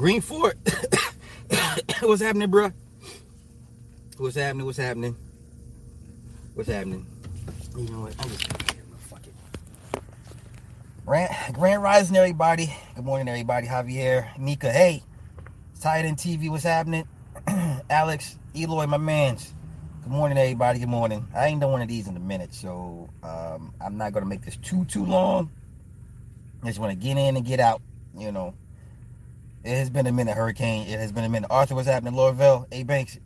Green Fort. What's happening, bro? What's happening? What's happening? What's happening? You know what? I'm just gonna get my fucking Grand Rising, everybody. Good morning, everybody. Javier, Mika, hey. Tight End TV, what's happening? Alex, Eloy, my mans. Good morning, everybody. Good morning. I ain't done one of these in a minute, so I'm not gonna make this too long. I just want to get in and get out, you know. It has been a minute, Hurricane. It has been a minute. Arthur, what's happening? Lorville, A Banks.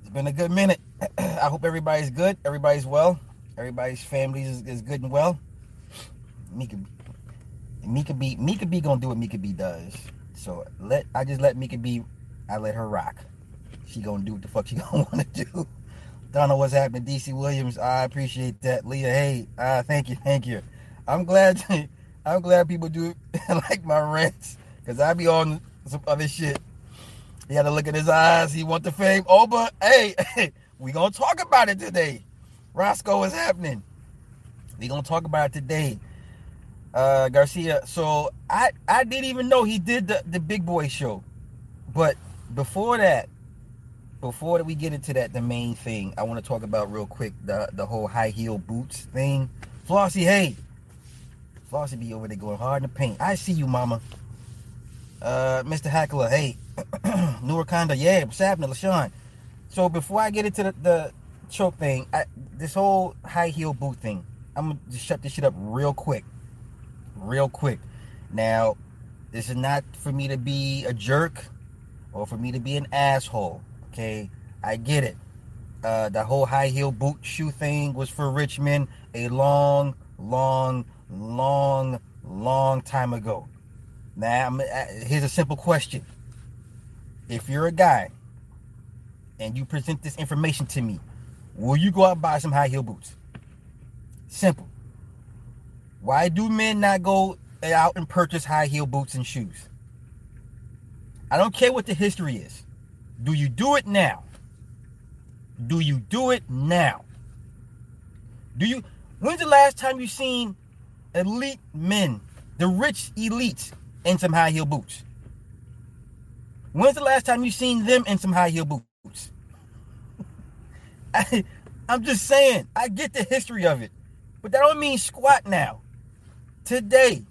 It's been a good minute. I hope everybody's good. Everybody's well. Everybody's families is good and well. Mika B gonna do what Mika B does. So I just let Mika B. I let her rock. She gonna do what the fuck she gonna want to do. Donna, what's happening? D.C. Williams. I appreciate that. Leah, hey. Thank you. I'm glad people do like my rants. Because I be on some other shit. He had a look in his eyes. He want the fame. Oh, but hey, we going to talk about it today. Roscoe is happening. We going to talk about it today. Garcia. So I didn't even know he did the Big Boy show. But before that we get into that, the main thing, I want to talk about real quick the whole high heel boots thing. Flossie, hey. Flossie be over there going hard in the paint. I see you, mama. Mr. Hackler, hey. New Wakanda, yeah, what's happening, LaShawn? So before I get into the choke thing, this whole high heel boot thing, I'm gonna just shut this shit up real quick. Now, this is not for me to be a jerk or for me to be an asshole, okay? I get it. The whole high heel boot shoe thing was for rich men a long time ago. Now, here's a simple question. If you're a guy and you present this information to me, will you go out and buy some high heel boots? Simple. Why do men not go out and purchase high heel boots and shoes? I don't care what the history is. Do you do it now? When's the last time you seen elite men, the rich elites, in some high heel boots? When's the last time you seen them in some high heel boots? I'm just saying, I get the history of it, but that don't mean squat now. Today,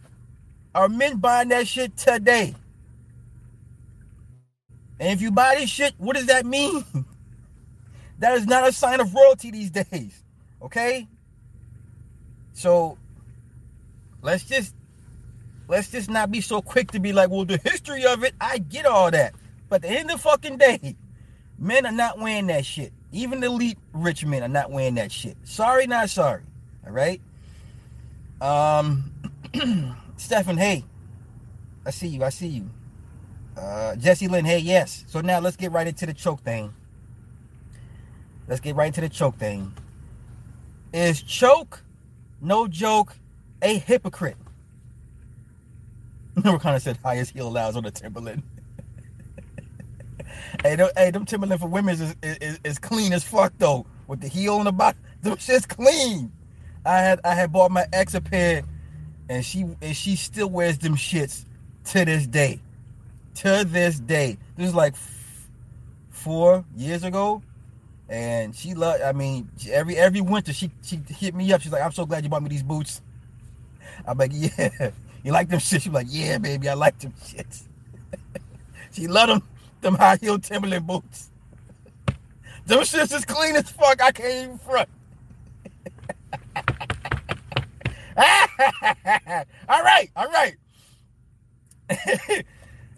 are men buying that shit today? And if you buy this shit, what does that mean? That is not a sign of royalty these days, okay? So let's just not be so quick to be like, well, the history of it, I get all that. But at the end of the fucking day, men are not wearing that shit. Even the elite rich men are not wearing that shit. Sorry, not sorry. All right? Stefan, hey. I see you. Jesse Lynn, hey, yes. So now let's get right into the choke thing. Is Choke No Joke a hypocrite? Never kind of said highest heel allows on the Timberland. hey, them Timberland for women is clean as fuck though. With the heel on the bottom, them shit's clean. I had bought my ex a pair, and she still wears them shits to this day. This is like 4 years ago, and she loved. I mean, every winter she hit me up. She's like, "I'm so glad you bought me these boots." I'm like, "Yeah. You like them shits?" She's like, "Yeah, baby, I like them shits." She love them high heel Timberland boots. Them shits is clean as fuck. I can't even front. All right.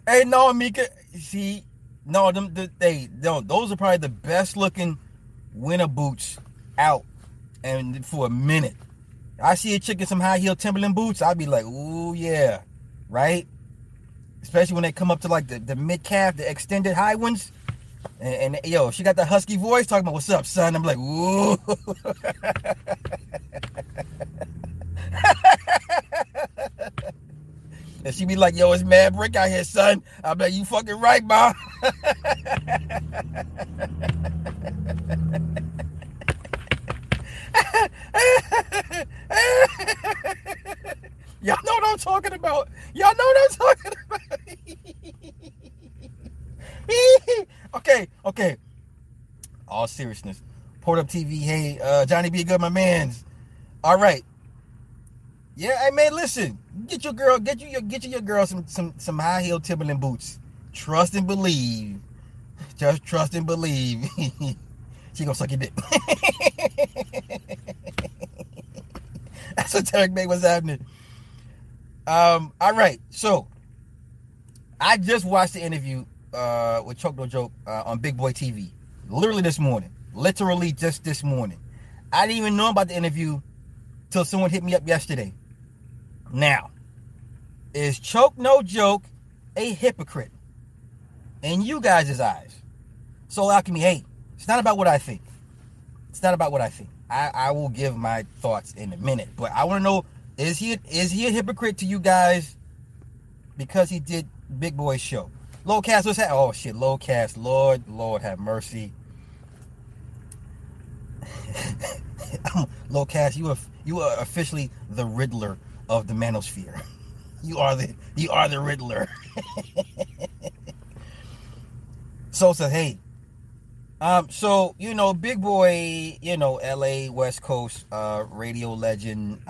Hey, no, Mika. See, no, those are probably the best looking winter boots out, and for a minute. I see a chick in some high heel Timberland boots, I'll be like, ooh, yeah, right? Especially when they come up to like the mid-calf, the extended high ones. And yo, she got that husky voice talking about, what's up, son? I'm like, ooh. And she be like, yo, it's mad brick out here, son. I'm like, you fucking right, mom. Y'all know what I'm talking about. Okay. All seriousness. Port Up TV, hey, Johnny B. Good, my man's. All right. Yeah, hey man, listen. Get your girl some high heel Timberland boots. Trust and believe. Just trust and believe. She gonna suck your dick. That's what Tarek Bay was happening. All right, so I just watched the interview with Choke No Joke on Big Boy TV. Literally just this morning. I didn't even know about the interview till someone hit me up yesterday. Now, is Choke No Joke a hypocrite in you guys' eyes? So Alchemy, hey, it's not about what I think. I will give my thoughts in a minute, but I want to know, is he a hypocrite to you guys because he did Big Boy's show? Low Cast, what's that? Oh shit, Low Cast, Lord have mercy. Low Cast, you are officially the Riddler of the manosphere. You are the Riddler. Sosa, hey. So, you know, Big Boy, you know, LA West Coast radio legend.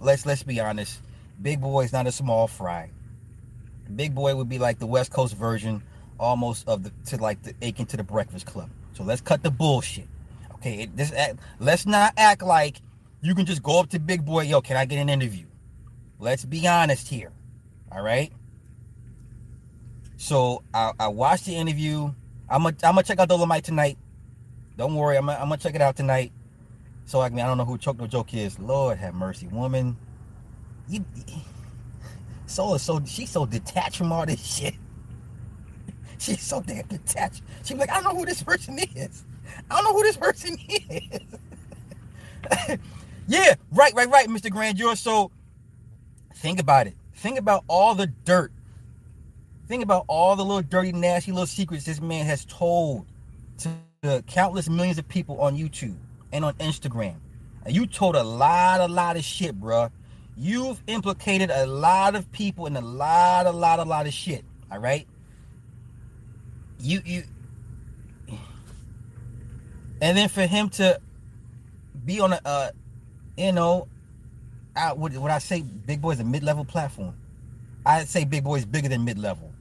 Let's be honest. Big Boy is not a small fry. Big Boy would be like the West Coast version almost of the Akin to the Breakfast Club. So let's cut the bullshit. Okay, let's not act like you can just go up to Big Boy, yo, can I get an interview? Let's be honest here. All right? So I watched the interview. I'm gonna check out Dolomite tonight. Don't worry, I'm gonna check it out tonight. So I don't know who Choke No Joke is. Lord have mercy, woman. She's so detached from all this shit. She's so damn detached. She's like, I don't know who this person is. Yeah, right, Mr. Grandeur. So think about it. Think about all the dirt. Think about all the little dirty, nasty little secrets this man has told to the countless millions of people on YouTube and on Instagram. And you told a lot of shit, bruh. You've implicated a lot of people in a lot of shit. All right? You. And then for him to be on I would say Big Boy's a mid-level platform. I'd say Big Boy's bigger than mid-level.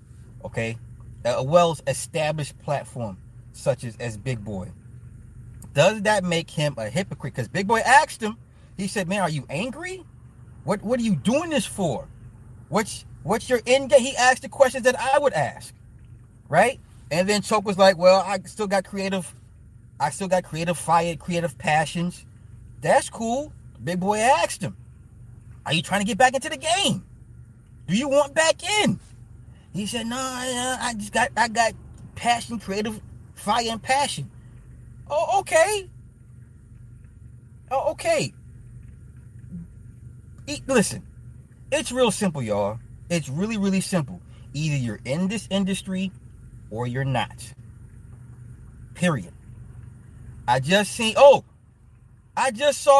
Okay, a well-established platform such as Big Boy. Does that make him a hypocrite? Because Big Boy asked him, he said, "Man, are you angry? What are you doing this for? What's your end game?" He asked the questions that I would ask, right? And then Choke was like, "Well, I still got creative fire, creative passions." That's cool. Big Boy asked him, "Are you trying to get back into the game? Do you want back in?" He said, "No, I got passion, creative fire, and passion." Oh, okay. Listen, it's real simple, y'all. It's really, really simple. Either you're in this industry or you're not. Period. I just saw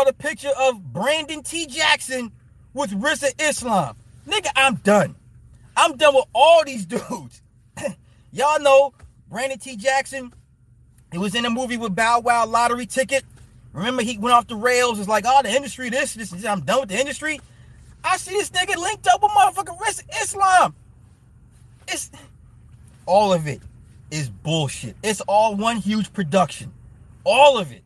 the picture of Brandon T. Jackson with Rizza Islam. Nigga, I'm done. I'm done with all these dudes. Y'all know Brandon T. Jackson. He was in a movie with Bow Wow lottery ticket. Remember, he went off the rails. It's like, oh, the industry, this. I'm done with the industry. I see this nigga linked up with motherfucking Rizza Islam. All of it is bullshit. It's all one huge production. All of it.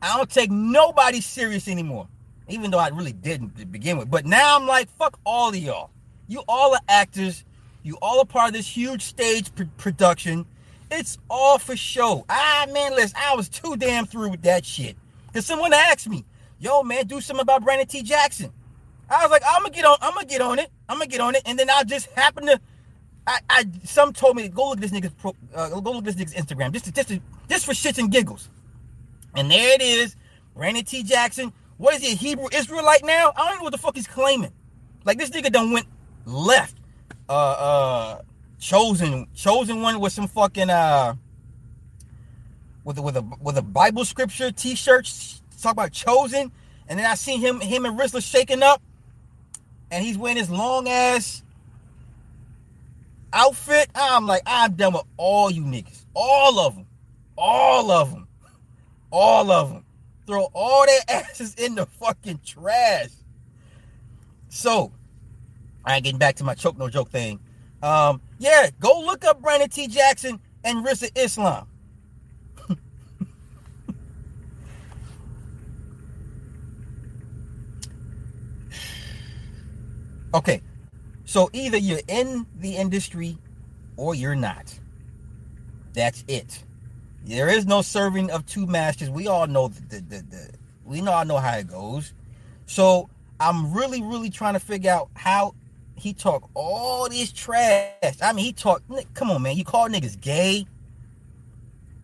I don't take nobody serious anymore. Even though I really didn't to begin with. But now I'm like, fuck all of y'all. You all are actors. You all are part of this huge stage production. It's all for show. I was too damn through with that shit. Because someone asked me, yo, man, do something about Brandon T. Jackson. I was like, I'm going to get on it. And then I just happened to, some told me, go look at this nigga's Instagram. Just for shits and giggles. And there it is. Brandon T. Jackson. What is he, a Hebrew Israelite now? I don't even know what the fuck he's claiming. Like, this nigga done went left. Chosen one with some fucking with a Bible scripture t-shirt. Talk about chosen. And then I seen him and Rizla shaking up, and he's wearing his long ass outfit, I'm like, I'm done with all you niggas. All of them. Throw all their asses in the fucking trash. So, I ain't getting back to my choke no joke thing. Yeah, go look up Brandon T. Jackson and Rizza Islam. Okay, so either you're in the industry or you're not. That's it. There is no serving of two masters. We all know we all know how it goes. So I'm really, really trying to figure out how he talked all this trash. I mean, he talked. Come on, man. You call niggas gay?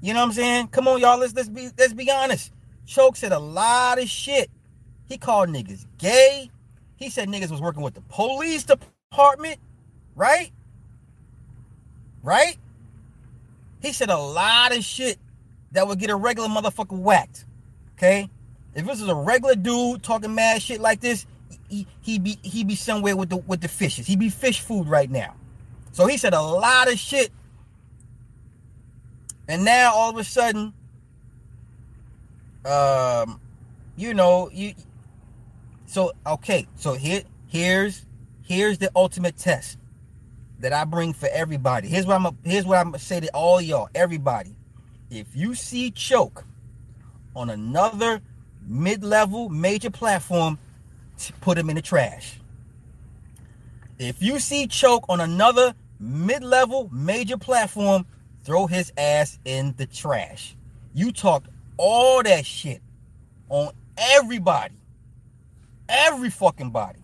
You know what I'm saying? Come on, y'all. Let's be honest. Choke said a lot of shit. He called niggas gay. He said niggas was working with the police department, right? Right? He said a lot of shit that would get a regular motherfucker whacked, okay? If this was a regular dude talking mad shit like this, he'd be somewhere with the fishes. He'd be fish food right now. So he said a lot of shit. And now all of a sudden, here's the ultimate test that I bring for everybody. Here's what I'm gonna say to all y'all, everybody. If you see Choke on another mid-level major platform, put him in the trash. If you see Choke on another mid-level major platform, throw his ass in the trash. You talked all that shit on everybody. Every fucking body.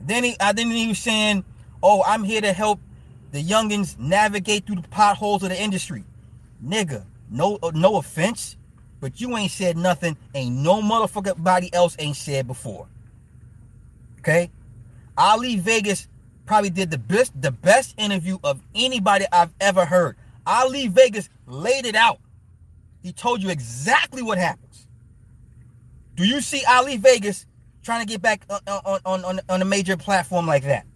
Then he was saying, oh, I'm here to help the youngins navigate through the potholes of the industry. Nigga, no offense, but you ain't said nothing ain't no motherfucking body else ain't said before. Okay? Ali Vegas probably did the best interview of anybody I've ever heard. Ali Vegas laid it out. He told you exactly what happens. Do you see Ali Vegas trying to get back on a major platform like that?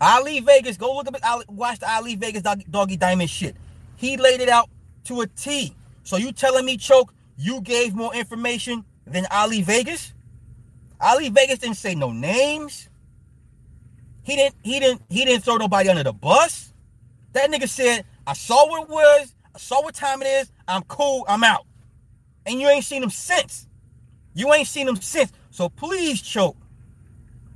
Ali Vegas, go look up, watch the Ali Vegas Doggy Diamond shit. He laid it out to a T. So you telling me, Choke, you gave more information than Ali Vegas? Ali Vegas didn't say no names. He didn't throw nobody under the bus. That nigga said, I saw what it was, I saw what time it is, I'm cool, I'm out. And you ain't seen him since. So please, Choke,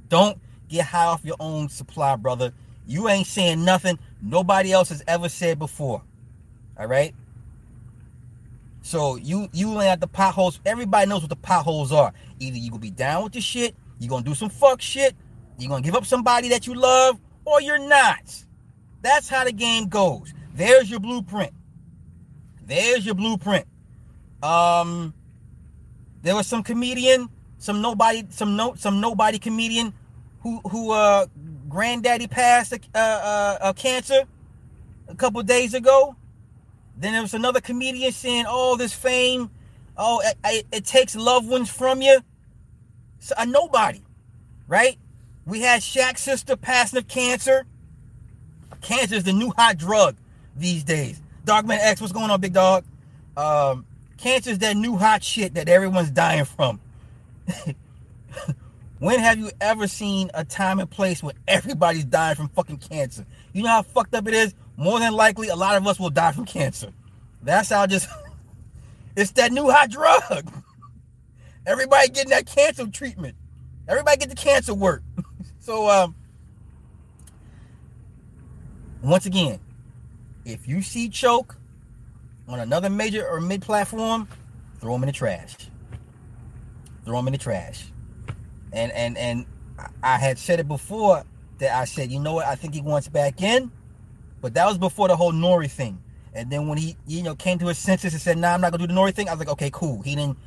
don't get high off your own supply, brother. You ain't saying nothing nobody else has ever said before. All right? So you ain't at the potholes. Everybody knows what the potholes are. Either you gonna be down with the shit, you gonna do some fuck shit, you gonna give up somebody that you love, or you're not. That's how the game goes. There's your blueprint. There was some comedian, some nobody comedian who granddaddy passed a cancer a couple days ago. Then there was another comedian saying, "Oh, this fame, it takes loved ones from you." So a nobody, right? We had Shaq's sister passing of cancer. Cancer is the new hot drug these days. Darkman X, what's going on, big dog? Cancer's that new hot shit that everyone's dying from. When have you ever seen a time and place where everybody's dying from fucking cancer? You know how fucked up it is? More than likely, a lot of us will die from cancer. That's how it's that new hot drug. Everybody getting that cancer treatment. Everybody get the cancer work. So, once again, if you see Choke on another major or mid platform, throw them in the trash. And I had said it before that I said, you know what? I think he wants back in, but that was before the whole Nori thing. And then when he, came to his senses and said, nah, I'm not gonna do the Nori thing. I was like, okay, cool. He's not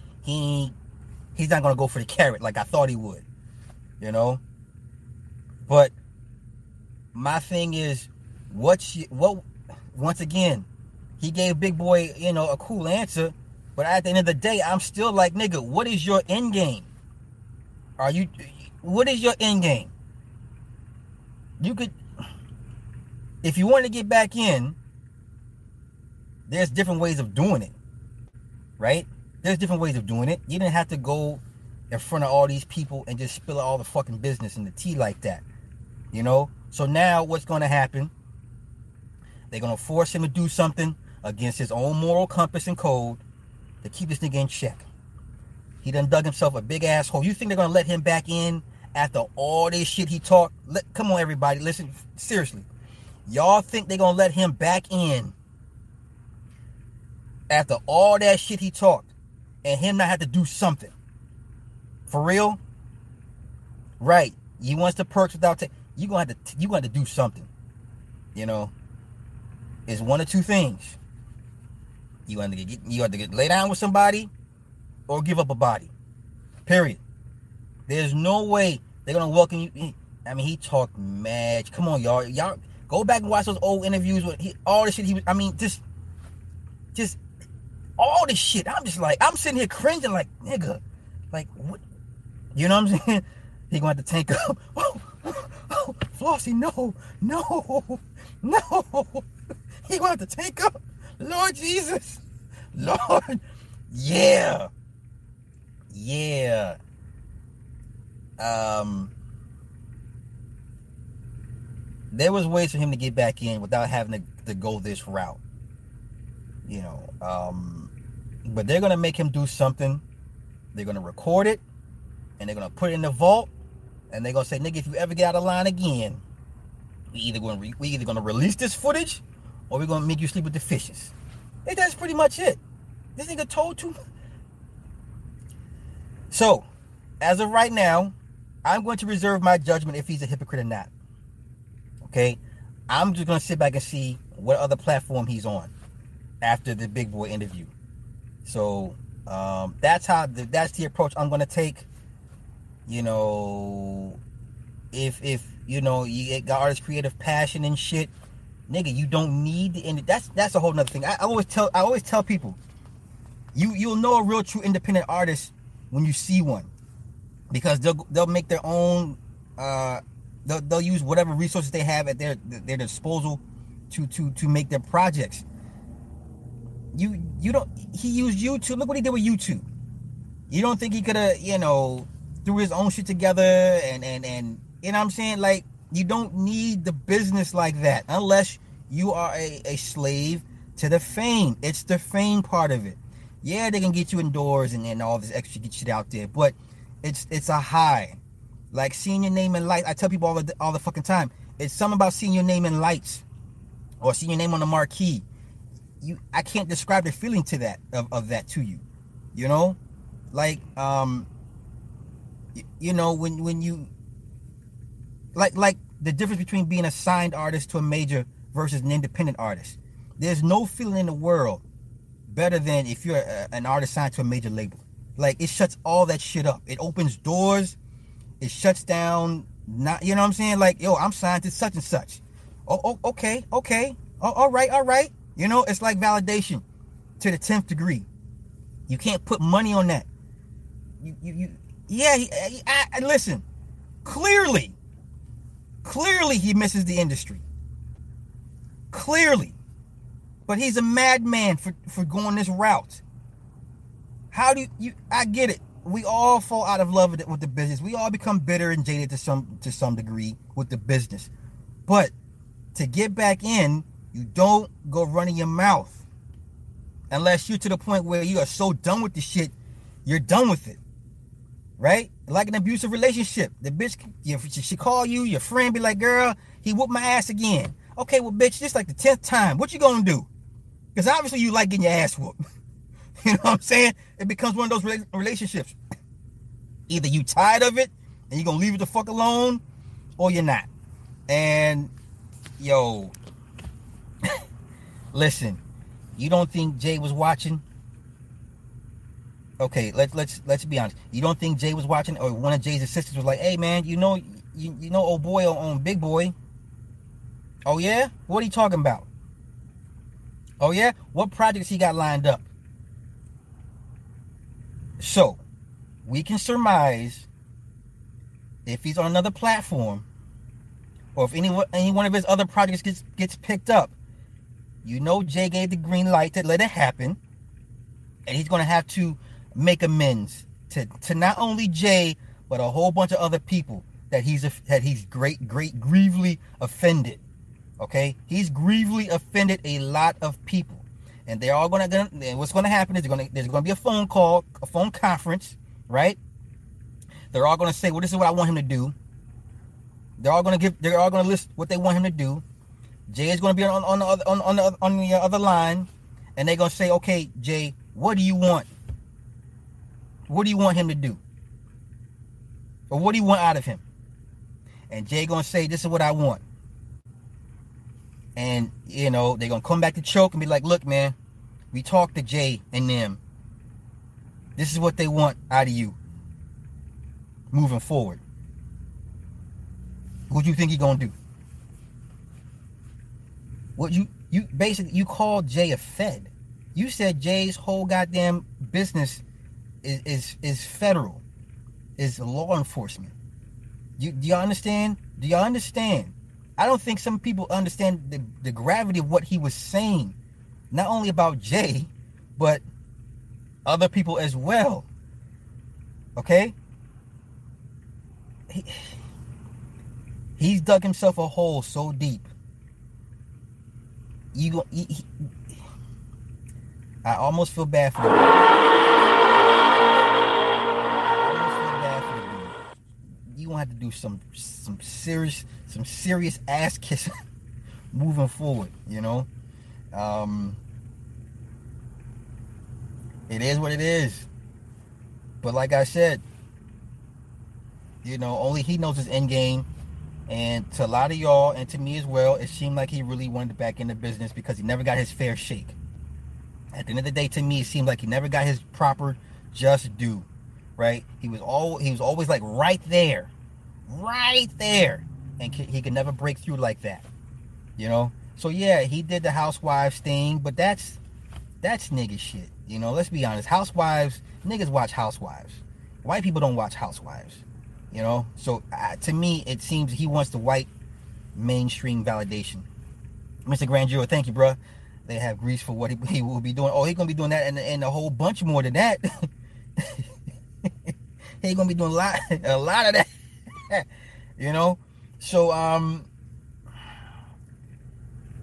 gonna go for the carrot like I thought he would, But my thing is, once again, he gave Big Boy, a cool answer. But at the end of the day, I'm still like, nigga, what is your end game? What is your end game? you could, if you want to get back in, there's different ways of doing it, right? There's different ways of doing it. You didn't have to go in front of all these people and just spill all the fucking business and the tea like that, you know? So now what's going to happen? They're going to force him to do something against his own moral compass and code to keep this nigga in check. He done dug himself a big asshole. You think they're going to let him back in after all this shit he talked? Come on, everybody. Listen, seriously. Y'all think they're going to let him back in after all that shit he talked and him not have to do something? For real? Right. He wants the perks without taking. You're going to do something. You know? It's one of two things. You have to get lay down with somebody or give up a body. Period. There's no way they're going to welcome you. I mean, he talked mad. Come on, y'all. Y'all go back and watch those old interviews with all the shit he was. I mean, just all this shit. I'm just like, I'm sitting here cringing like, nigga. Like, what? You know what I'm saying? He going to have to tank up. Oh, Flossie, no. He going to have to tank up. Lord Jesus. Lord. Yeah. There was ways for him to get back in without having to go this route, you know. But they're going to make him do something. They're going to record it, and they're going to put it in the vault, and they're going to say, nigga, if you ever get out of line again, we either going to release this footage, or we're going to make you sleep with the fishes. And that's pretty much it. This nigga told too much. So, as of right now, I'm going to reserve my judgment if he's a hypocrite or not. Okay? I'm just going to sit back and see what other platform he's on after the Big Boy interview. So, that's the approach I'm going to take. You know, if you know, you got all this creative passion and shit, nigga, you don't need the end. That's a whole nother thing. I always tell people, you'll know a real true independent artist when you see one, because they'll make their own. They'll use whatever resources they have at their disposal to make their projects. You don't. He used YouTube. Look what he did with YouTube. You don't think he could have, you know, threw his own shit together and you know what I'm saying? Like, you don't need the business like that unless you are a slave to the fame. It's the fame part of it. Yeah, they can get you indoors and all this extra shit out there, but it's a high. Like seeing your name in lights. I tell people all the fucking time. It's something about seeing your name in lights or seeing your name on the marquee. I can't describe the feeling to that of that to you. You know? Like, you know, when you like the difference between being a signed artist to a major versus an independent artist. There's no feeling in the world better than if you're an artist signed to a major label. Like, it shuts all that shit up. It opens doors. It shuts down. Not, you know what I'm saying? Like, yo, I'm signed to such and such. Oh okay. Oh, all right. You know, it's like validation to the 10th degree. You can't put money on that. Listen, clearly he misses the industry. Clearly. But he's a madman for going this route. How do you? I get it. We all fall out of love with the business. We all become bitter and jaded to some degree with the business. But to get back in, you don't go running your mouth unless you're to the point where you are so done with the shit, you're done with it, right? Like an abusive relationship. The bitch, she call you, your friend be like, girl, he whooped my ass again. Okay, well, bitch, this like the 10th time. What you gonna do? Because obviously you like getting your ass whooped. You know what I'm saying? It becomes one of those relationships. Either you tired of it and you're gonna leave it the fuck alone or you're not. And, yo... Listen, you don't think Jay was watching? Okay, let's be honest. You don't think Jay was watching, or one of Jay's assistants was like, "Hey man, you know old boy on Big Boy." Oh yeah? What are you talking about? Oh yeah? What projects he got lined up? So, we can surmise if he's on another platform, or if any one of his other projects gets picked up, you know Jay gave the green light to let it happen, and he's going to have to make amends to not only Jay but a whole bunch of other people that he's grievely offended. Okay, he's grievely offended a lot of people, and they're all going to. What's going to happen is there's going to be a phone call, a phone conference, right? They're all going to say, "Well, this is what I want him to do." They're all going to list what they want him to do. Jay is going to be on the other line, and they're going to say, "Okay, Jay, what do you want? What do you want him to do? Or what do you want out of him?" And Jay going to say, "This is what I want." And you know they're going to come back to Choke and be like, "Look, man, we talked to Jay and them. This is what they want out of you moving forward. What do you think he gonna do? What you basically you called Jay a fed. You said Jay's whole goddamn business is federal, is law enforcement. Do y'all understand? Do y'all understand? I don't think some people understand the gravity of what he was saying, not only about Jay, but other people as well. Okay. He's dug himself a hole so deep. I almost feel bad for him. You gonna have to do some serious ass kissing moving forward. You know, it is what it is. But like I said, you know, only he knows his end game. And to a lot of y'all, and to me as well, it seemed like he really wanted to back into business because he never got his fair shake. At the end of the day, to me, it seemed like he never got his proper just due, right? He was always like right there, and he could never break through like that, you know. So yeah, he did the housewives thing, but that's nigga shit, you know. Let's be honest, housewives niggas watch housewives. White people don't watch housewives. You know, so to me, it seems he wants the white mainstream validation. Mr. Grandeur, thank you, bro. They have grease for what he will be doing. Oh, he's going to be doing that and a whole bunch more than that. He's going to be doing a lot of that, you know. So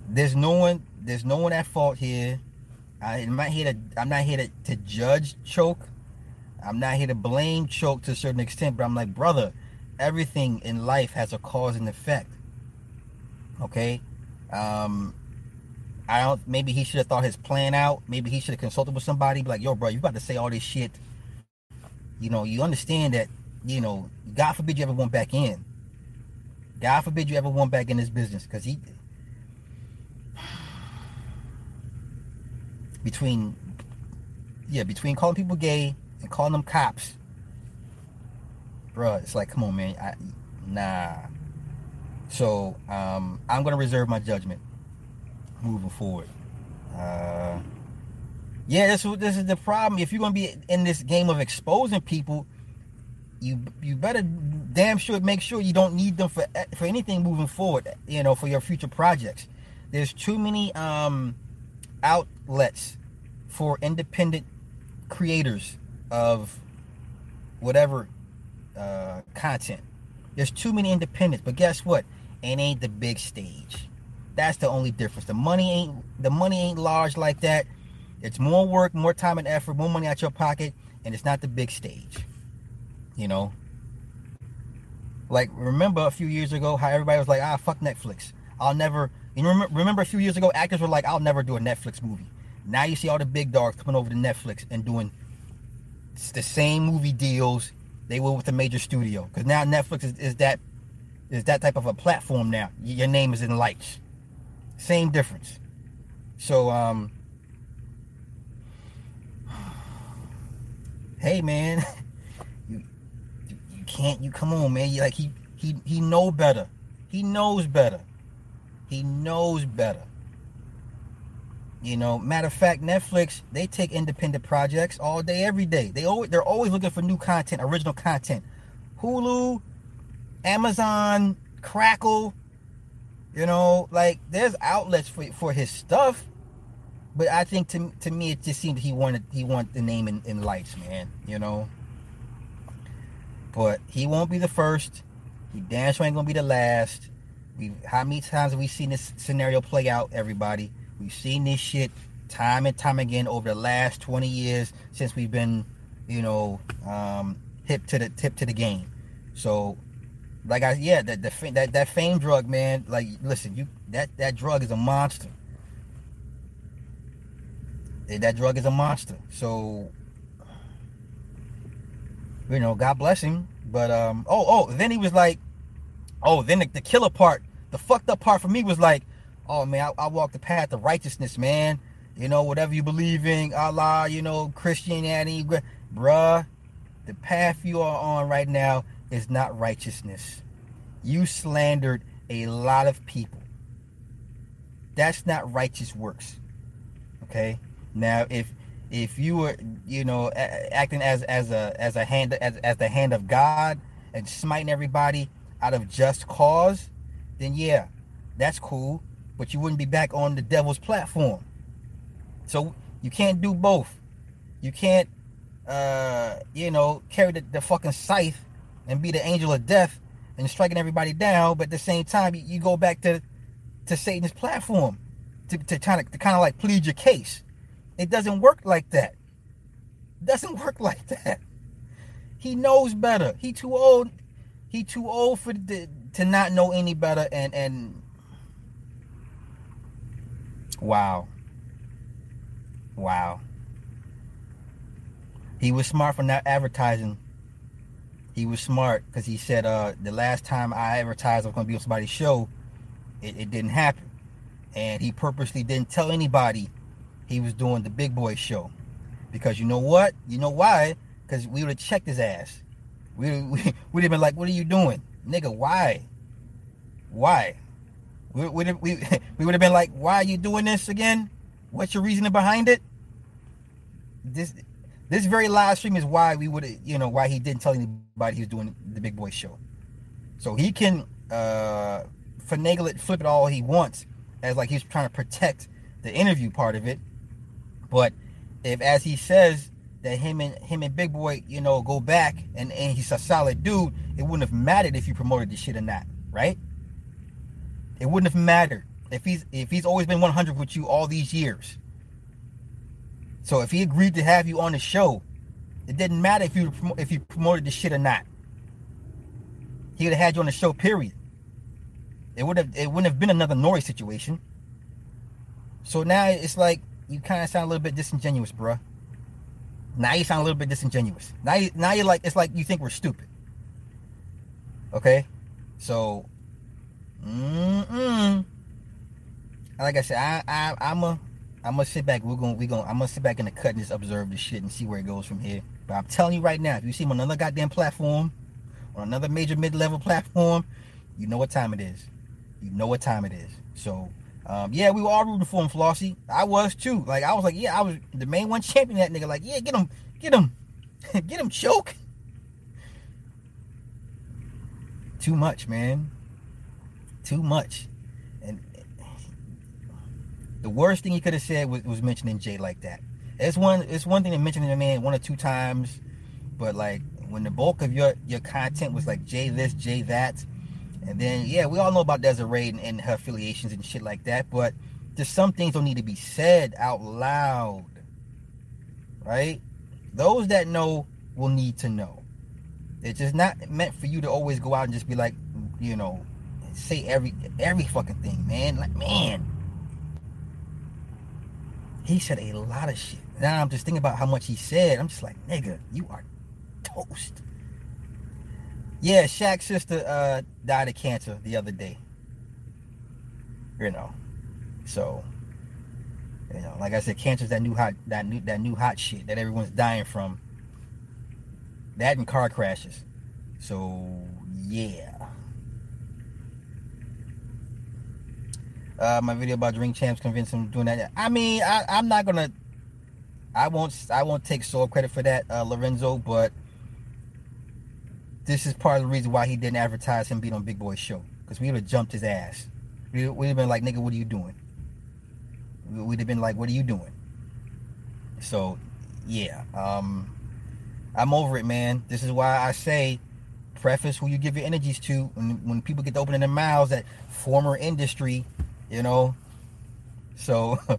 there's no one at fault here. I'm not here to judge Choke. I'm not here to blame Choke to a certain extent, but I'm like, brother, everything in life has a cause and effect. Okay? Maybe he should have thought his plan out. Maybe he should have consulted with somebody. Be like, yo, bro, you about to say all this shit. You know, you understand that, you know, God forbid you ever went back in. God forbid you ever went back in this business. Because he... Between calling people gay... and calling them cops, bruh, it's like, come on, man. So I'm gonna reserve my judgment moving forward. This is the problem. If you're gonna be in this game of exposing people, you better damn sure make sure you don't need them for anything moving forward, you know, for your future projects. There's too many outlets for independent creators of whatever content. There's too many independents, but guess what? It ain't the big stage. That's the only difference. The money ain't large like that. It's more work, more time and effort, more money out your pocket, and it's not the big stage. You know? Like, remember a few years ago how everybody was like, fuck Netflix. Remember a few years ago, actors were like, I'll never do a Netflix movie. Now you see all the big dogs coming over to Netflix and doing it's the same movie deals they were with the major studio, because now Netflix is that type of a platform now. Your name is in lights. Same difference. So, hey man, you come on, man. You're like he know better. He knows better. He knows better. You know, matter of fact, Netflix, they take independent projects all day, every day. They're always looking for new content, original content. Hulu, Amazon, Crackle, You know, like, there's outlets for his stuff, but I think to me it just seemed he wanted the name in lights, man. You know, but he won't be the first. He damn sure ain't gonna be the last. How many times have we seen this scenario play out, everybody? We've seen this shit time and time again over the last 20 years since we've been, you know, hip to the game. So, like, that fame drug, man. Like, listen, that drug is a monster. That drug is a monster. So, you know, God bless him. But then he was like, then the killer part, the fucked up part for me was like, oh man, I walk the path of righteousness, man. You know, whatever you believe in, Allah, you know, Christianity, bruh, the path you are on right now is not righteousness. You slandered a lot of people. That's not righteous works. Okay? Now, if you were, you know, acting as the hand of God and smiting everybody out of just cause, then yeah, that's cool. But you wouldn't be back on the devil's platform. So you can't do both. You can't, carry the fucking scythe and be the angel of death and striking everybody down, but at the same time you go back to Satan's platform to kind of like plead your case. It doesn't work like that. He knows better. He too old to not know any better. And wow. He was smart for not advertising. He was smart because he said, the last time I advertised I was going to be on somebody's show, it didn't happen. And he purposely didn't tell anybody he was doing the Big Boy show. Because you know what? You know why? Because we would have checked his ass. We'd have been like, what are you doing? Nigga, why? Why? We would have been like, why are you doing this again? What's your reasoning behind it? This very live stream is why we would, you know, why he didn't tell anybody he was doing the Big Boy show. So he can finagle it, flip it all he wants, as like he's trying to protect the interview part of it. But if, as he says, that him and Big Boy, you know, go back and he's a solid dude, it wouldn't have mattered if you promoted this shit or not, right? It wouldn't have mattered if he's always been 100 with you all these years. So if he agreed to have you on the show, it didn't matter if you promoted the shit or not. He would have had you on the show, period. It wouldn't have been another Nori situation. So now it's like you kind of sound a little bit disingenuous, bruh. Now you're like, it's like you think we're stupid. Okay? So, like I said, I'm gonna sit back in the cut and just observe this shit and see where it goes from here. But I'm telling you right now, if you see him on another goddamn platform, on another major mid-level platform, you know what time it is. So, we were all rooting for him, Flossie. I was too. Like, I was like, yeah, I was the main one championing that nigga. Like, yeah, get him, get him, Choke. Too much, man. And the worst thing he could have said was mentioning Jay like that. It's one thing to mention a man one or two times, but like when the bulk of your content was like Jay this, Jay that, and then yeah, we all know about Desiree and her affiliations and shit like that. But just some things don't need to be said out loud, right? Those that know will need to know. It's just not meant for you to always go out and just be like, you know, say every fucking thing, man. Like, man. He said a lot of shit. Now I'm just thinking about how much he said. I'm just like, nigga, you are toast. Yeah, Shaq's sister died of cancer the other day. You know, so you know, like I said, cancer's that new hot shit that everyone's dying from. That and car crashes. So yeah. My video about drink champs convinced him doing that. I mean, I won't take sole credit for that, Lorenzo, but this is part of the reason why he didn't advertise him being on Big Boy's show, because we would have jumped his ass. We'd have been like, nigga, what are you doing? We'd have been like, what are you doing? So, yeah. I'm over it, man. This is why I say, preface who you give your energies to. When people get to opening their mouths, that former industry, you know. So, you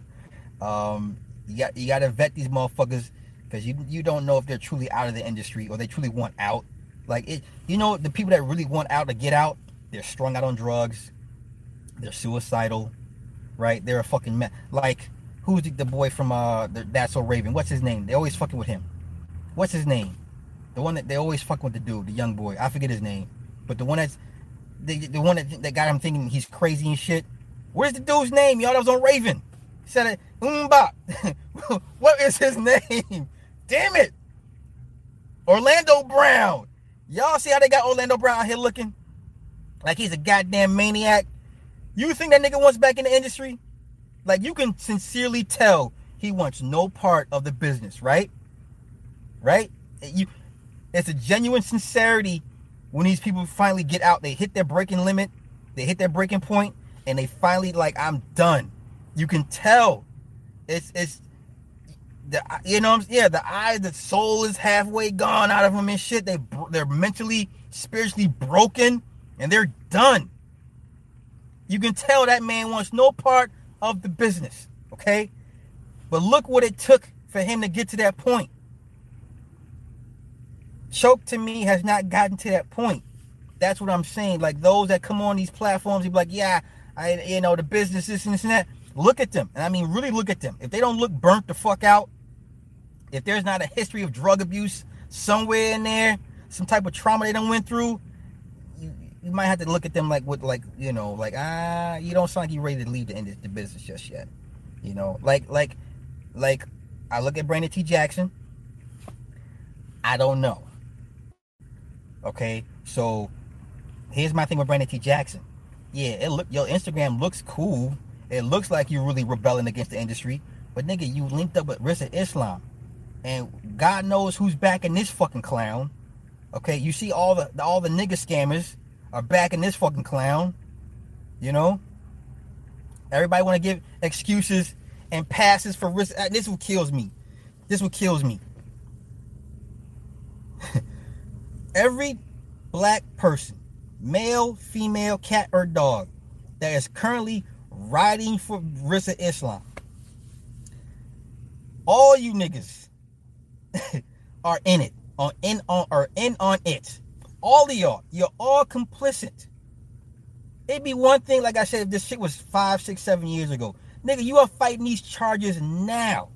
got to vet these motherfuckers, because you don't know if they're truly out of the industry or they truly want out. Like, it, you know, the people that really want out to get out, they're strung out on drugs. They're suicidal, right? They're a fucking mess. Like, who's the boy from That's So Raven? What's his name? They always fucking with him. What's his name? The one that they always fucking with, the dude, the young boy. I forget his name. But the one that's the one that got him thinking he's crazy and shit. Where's the dude's name? Y'all, that was on Raven. He said it. What is his name? Damn it. Orlando Brown. Y'all see how they got Orlando Brown out here looking like he's a goddamn maniac? You think that nigga wants back in the industry? Like, you can sincerely tell he wants no part of the business, right? Right? It's a genuine sincerity when these people finally get out. They hit their breaking limit. They hit their breaking point. And they finally like, I'm done. You can tell. It's the, you know what I'm saying? Yeah, the eye, the soul is halfway gone out of them and shit. They're mentally, spiritually broken, and they're done. You can tell that man wants no part of the business, okay? But look what it took for him to get to that point. Choke, to me, has not gotten to that point. That's what I'm saying. Like, those that come on these platforms, you be like, yeah, I, you know, the business, this and this and that. Look at them. And I mean, really look at them. If they don't look burnt the fuck out, if there's not a history of drug abuse somewhere in there, some type of trauma they done went through, you might have to look at them like, with, like, you know, like, you don't sound like you're ready to leave the business just yet. You know, like I look at Brandon T. Jackson. I don't know. Okay, so here's my thing with Brandon T. Jackson. Yeah, your Instagram looks cool. It looks like you're really rebelling against the industry. But nigga, you linked up with Rizza Islam. And God knows who's backing this fucking clown. Okay, you see all the nigga scammers are backing this fucking clown. You know? Everybody want to give excuses and passes for Rizza. This is what kills me. Every black person, male, female, cat, or dog, that is currently riding for Rizza Islam, all you niggas are in it, are in on it. All of y'all, you're all complicit. It'd be one thing, like I said, if this shit was 5, 6, 7 years ago. Nigga, you are fighting these charges now.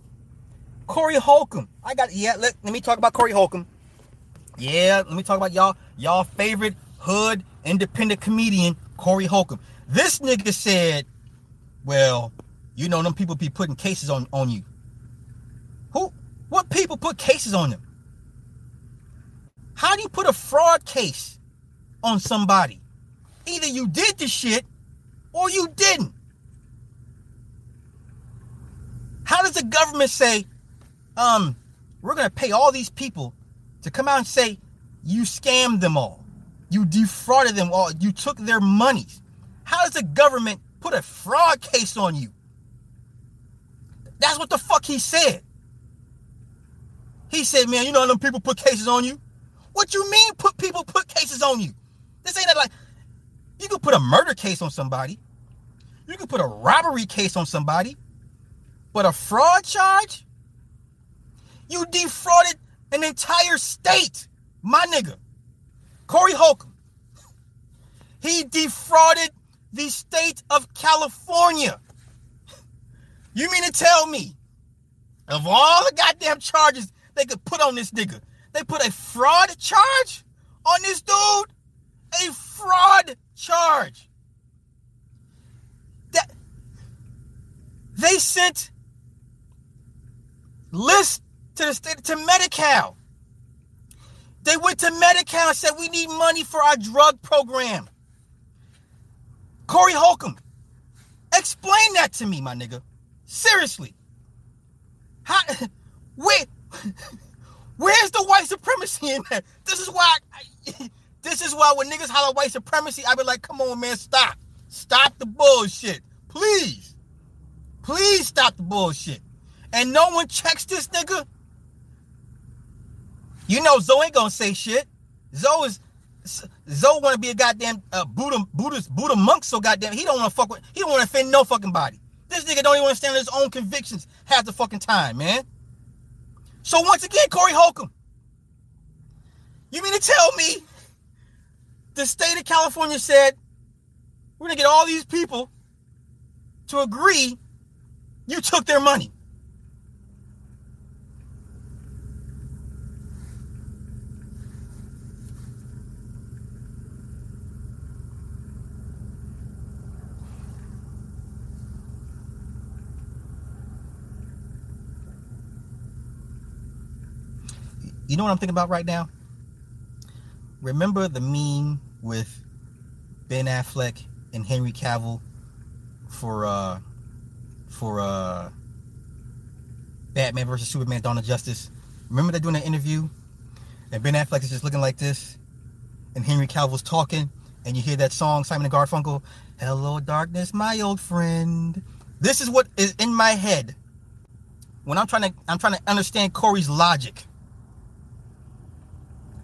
Corey Holcomb. Let me talk about Corey Holcomb. Yeah, let me talk about y'all favorite hood independent comedian, Corey Holcomb. This nigga said, well, you know, them people be putting cases on you. Who? What people put cases on them? How do you put a fraud case on somebody? Either you did the shit or you didn't. How does the government say, we're going to pay all these people to come out and say, you scammed them all. You defrauded them all. You took their monies. How does the government put a fraud case on you? That's what the fuck he said. He said, man, you know them people put cases on you. What you mean people put cases on you? This ain't that like, you can put a murder case on somebody. You can put a robbery case on somebody. But a fraud charge? You defrauded an entire state, my nigga. Corey Holcomb. He defrauded the state of California. You mean to tell me, of all the goddamn charges they could put on this nigga, they put a fraud charge on this dude? A fraud charge. That they sent lists to the state, to Medi-Cal. They went to Medi-Cal and said, we need money for our drug program. Corey Holcomb, explain that to me, my nigga. Seriously. How, where's the white supremacy in that? This is why when niggas holler white supremacy, I be like, come on, man, stop. Stop the bullshit. Please. Please stop the bullshit. And no one checks this nigga. You know Zoe ain't gonna say shit. Zoe wanna be a goddamn Buddha monk, so goddamn he don't wanna fuck with, he don't wanna offend no fucking body. This nigga don't even understand his own convictions half the fucking time, man. So once again, Corey Holcomb, you mean to tell me the state of California said we're gonna get all these people to agree you took their money? You know what I'm thinking about right now? Remember the meme with Ben Affleck and Henry Cavill for Batman versus Superman: Dawn of Justice? Remember they're doing an interview and Ben Affleck is just looking like this and Henry Cavill's talking and you hear that song, Simon and Garfunkel, "Hello Darkness, My Old Friend"? This is what is in my head when I'm trying to understand Corey's logic.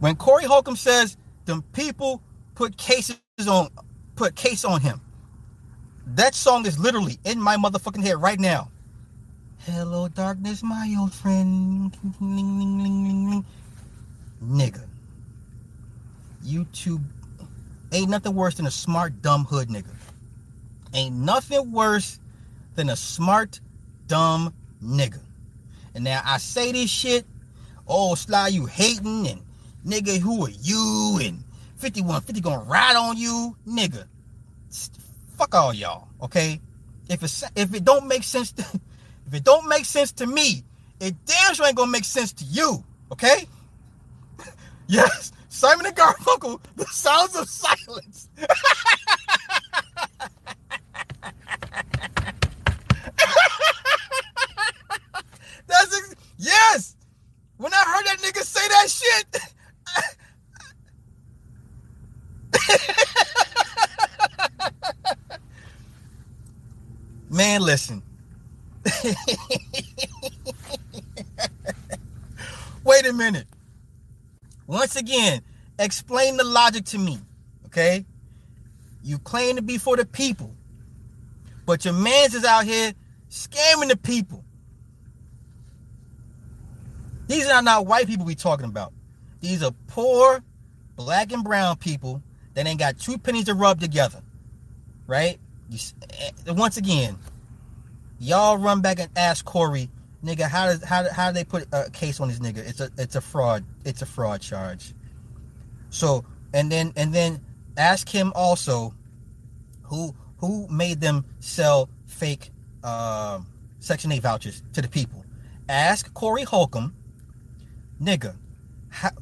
When Corey Holcomb says them people put case on him, that song is literally in my motherfucking head right now. "Hello Darkness, My Old Friend." Nigga, YouTube ain't nothing worse than a smart dumb hood nigga. Ain't nothing worse than a smart dumb nigga. And now I say this shit, "Oh Sly, you hating, and nigga, who are you, and 5150 gonna ride on you." Nigga, fuck all y'all, okay? If it don't make sense to, if it don't make sense to me, it damn sure ain't gonna make sense to you, okay? Yes, Simon and Garfunkel, The Sounds of Silence. Yes, when I heard that nigga say that shit, man, listen. Wait a minute. Once again, explain the logic to me, okay? You claim to be for the people, but your mans is out here scamming the people. These are not white people we talking about. These are poor black and brown people that ain't got two pennies to rub together, right? Once again, y'all run back and ask Corey, nigga, how do they put a case on this nigga? It's a fraud. It's a fraud charge. So and then ask him also, who made them sell fake Section 8 vouchers to the people? Ask Corey Holcomb, nigga,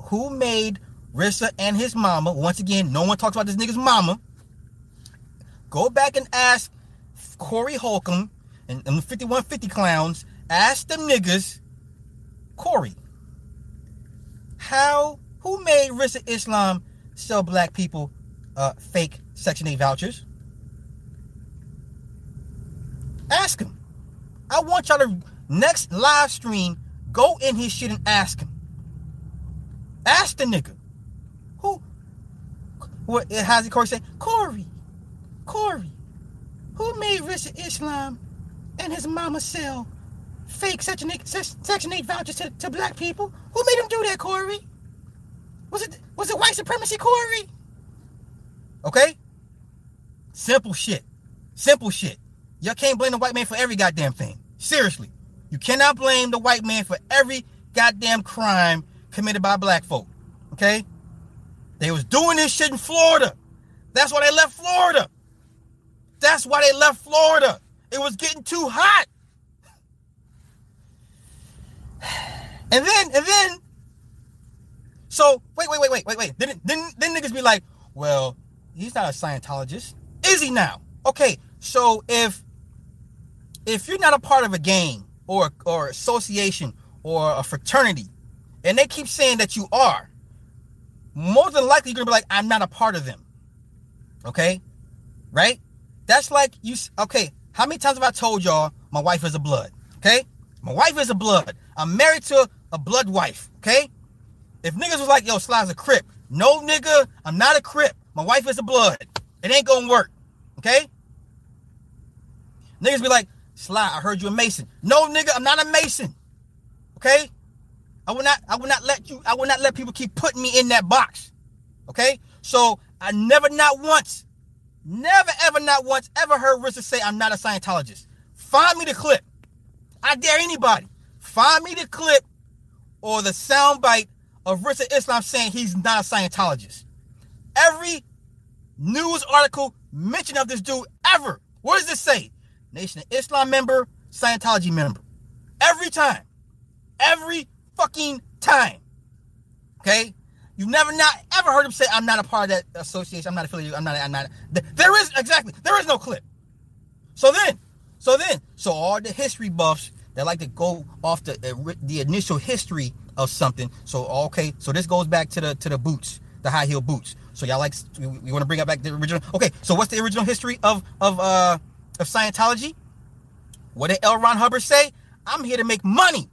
who made Rizza and his mama? Once again, no one talks about this nigga's mama. Go back and ask Corey Holcomb and 5150 clowns. Ask them niggas, Corey, who made Rizza Islam sell black people fake Section 8 vouchers? Ask him. I want y'all to, next live stream, go in his shit and ask him. Ask the nigga. How's it Corey say? Corey, who made Rizza Islam and his mama sell fake Section 8 vouchers to black people? Who made him do that, Corey? Was it white supremacy, Corey? Okay? Simple shit. Y'all can't blame the white man for every goddamn thing. Seriously. You cannot blame the white man for every goddamn crime committed by black folk. Okay? They was doing this shit in Florida. That's why they left Florida. It was getting too hot. And then, so wait. Then niggas be like, well, he's not a Scientologist. Is he now? Okay, so if you're not a part of a gang or association or a fraternity, and they keep saying that you are, more than likely you're gonna be like, I'm not a part of them. Okay? Right? That's like you. Okay, how many times have I told y'all my wife is a blood? Okay, my wife is a blood. I'm married to a blood wife. Okay, if niggas was like, yo, Sly's a Crip. No, nigga, I'm not a Crip. My wife is a blood. It ain't gonna work. Okay. Niggas be like, Sly, I heard you a Mason. No, nigga, I'm not a Mason. Okay? I will not let people keep putting me in that box. Okay? So I never, ever heard Rizza say I'm not a Scientologist. Find me the clip. I dare anybody. Find me the clip or the soundbite of Rizza Islam saying he's not a Scientologist. Every news article mention of this dude ever. What does this say? Nation of Islam member, Scientology member. Every time. Every fucking time. Okay? You've never not ever heard him say, I'm not a part of that association. I'm not affiliated. I'm not. There is no clip. So all the history buffs that like to go off the initial history of something. So, okay. So this goes back to the boots, the high heel boots. So y'all like, we want to bring up back the original. Okay. So what's the original history of Scientology? What did L. Ron Hubbard say? I'm here to make money.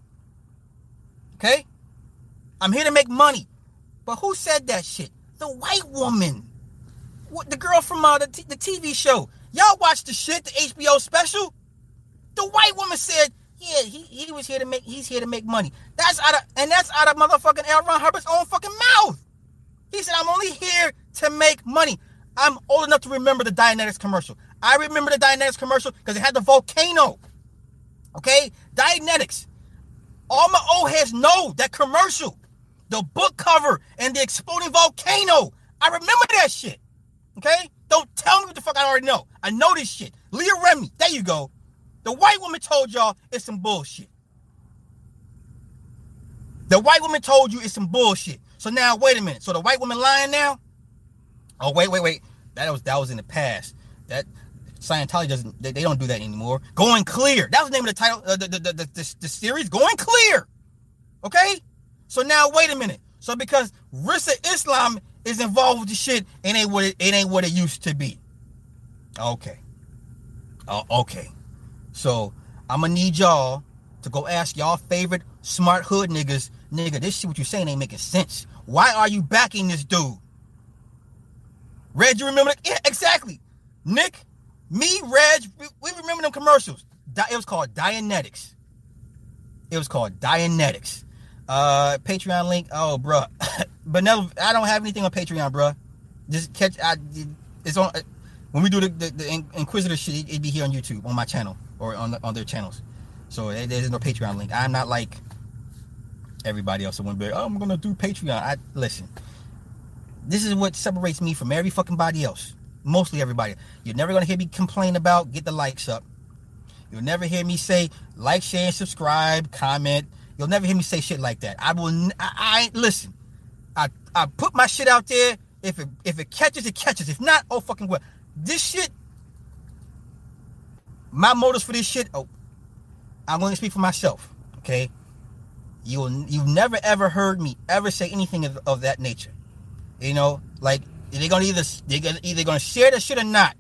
Okay? I'm here to make money. But who said that shit? The white woman. What, the girl from the TV show. Y'all watched the shit, the HBO special? The white woman said, yeah, he's here to make money. That's out of motherfucking L. Ron Hubbard's own fucking mouth. He said, I'm only here to make money. I'm old enough to remember the Dianetics commercial. I remember the Dianetics commercial because it had the volcano. Okay? Dianetics. All my old heads know that commercial. The book cover and the exploding volcano. I remember that shit. Okay? Don't tell me what the fuck I already know. I know this shit. Leah Remy. There you go. The white woman told y'all it's some bullshit. The white woman told you it's some bullshit. So now, wait a minute. So the white woman lying now? Oh, wait. That was in the past. That Scientology doesn't. They don't do that anymore. Going Clear. That was the name of the title. The series. Going Clear. Okay. So now wait a minute. So because Rizza Islam is involved with the shit, it ain't what it used to be. Okay. Okay. So I'm gonna need y'all to go ask y'all favorite smart hood niggas. Nigga, this shit what you saying ain't making sense. Why are you backing this dude? Red, you remember? Yeah, exactly. Nick, me, Reg, we remember them commercials. It was called Dianetics. Patreon link. Oh, bruh. But no, I don't have anything on Patreon, bruh. Just catch. It's on. When we do the Inquisitor shit, it'd be here on YouTube, on my channel, or on their channels. So there's no Patreon link. I'm not like everybody else. Wouldn't be like, oh, I'm going to do Patreon. Listen. This is what separates me from every fucking body else. Mostly everybody. You're never going to hear me complain about get the likes up. You'll never hear me say like, share, and subscribe, comment. You'll never hear me say shit like that. Listen. I put my shit out there. If it catches, it catches. If not, oh fucking well. This shit, my motives for this shit, I'm going to speak for myself. Okay? You've never ever heard me ever say anything of that nature. You know, like they're gonna share that shit or not,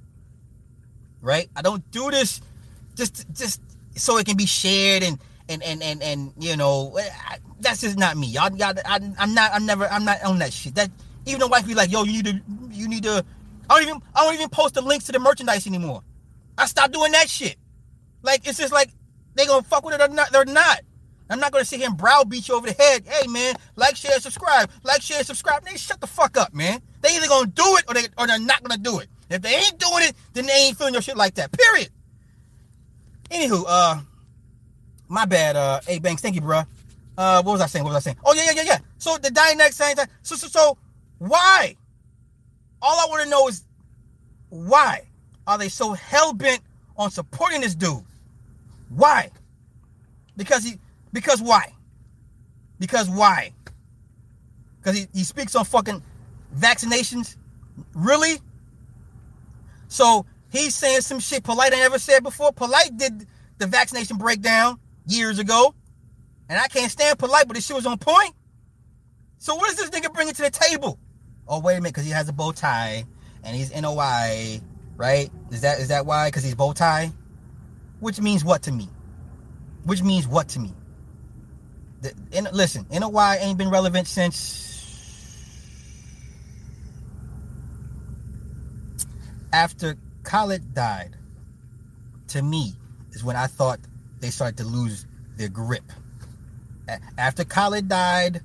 right? I don't do this just so it can be shared and you know that's just not me. I'm not on that shit. That even the wife be like, yo, you need to. I don't even post the links to the merchandise anymore. I stopped doing that shit. Like it's just like they gonna fuck with it or not. They're not. I'm not going to sit here and browbeat you over the head. Hey, man, like, share, subscribe. Like, share, subscribe. They shut the fuck up, man. They either going to do it or they're not going to do it. If they ain't doing it, then they ain't feeling your shit like that, period. Anywho, my bad, A Banks. Thank you, bro. What was I saying? Oh, yeah. So, the Dianetics, so why? All I want to know is why are they so hell-bent on supporting this dude? Why? Because why? Because he speaks on fucking vaccinations? Really? So he's saying some shit Polite ain't ever said before. Polite did the vaccination breakdown years ago. And I can't stand Polite, but this shit was on point. So what is this nigga bringing to the table? Oh, wait a minute, because he has a bow tie and he's NOI right? Is that why? Because he's bow tie? Which means what to me? Which means what to me? Listen, NOI ain't been relevant since after Khalid died. To me, is when I thought they started to lose their grip. After Khalid died,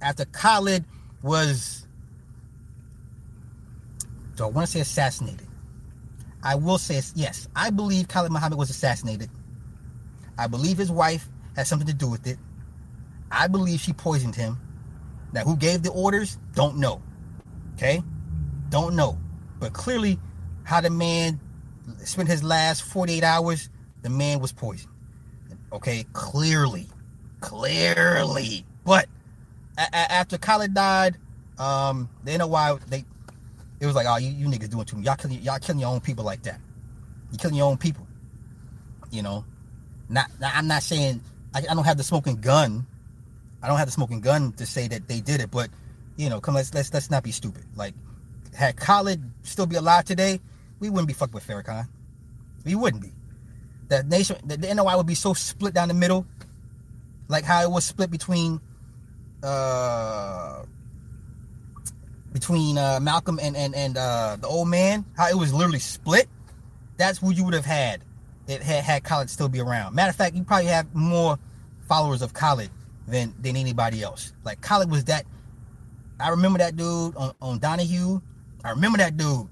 after Khalid was, do I want to say assassinated? I will say, yes, I believe Khalid Muhammad was assassinated. I believe his wife had something to do with it. I believe she poisoned him. Now, who gave the orders? Don't know. Okay? Don't know. But clearly, how the man spent his last 48 hours, the man was poisoned. Okay? Clearly. But after Khalid died, they know why it was like, oh, you niggas doing too much. Y'all killing your own people like that. You're killing your own people. You know? I'm not saying, I don't have the smoking gun. I don't have the smoking gun to say that they did it, but, you know, come let's not be stupid. Like, had Khalid still be alive today, we wouldn't be fucked with Farrakhan. We wouldn't be. That nation, the NOI would be so split down the middle, like how it was split between Malcolm and the old man. How it was literally split. That's what you would have had if had Khalid still be around. Matter of fact, you probably have more followers of Khalid than anybody else. Like Khalid was that. I remember that dude on Donahue. I remember that dude.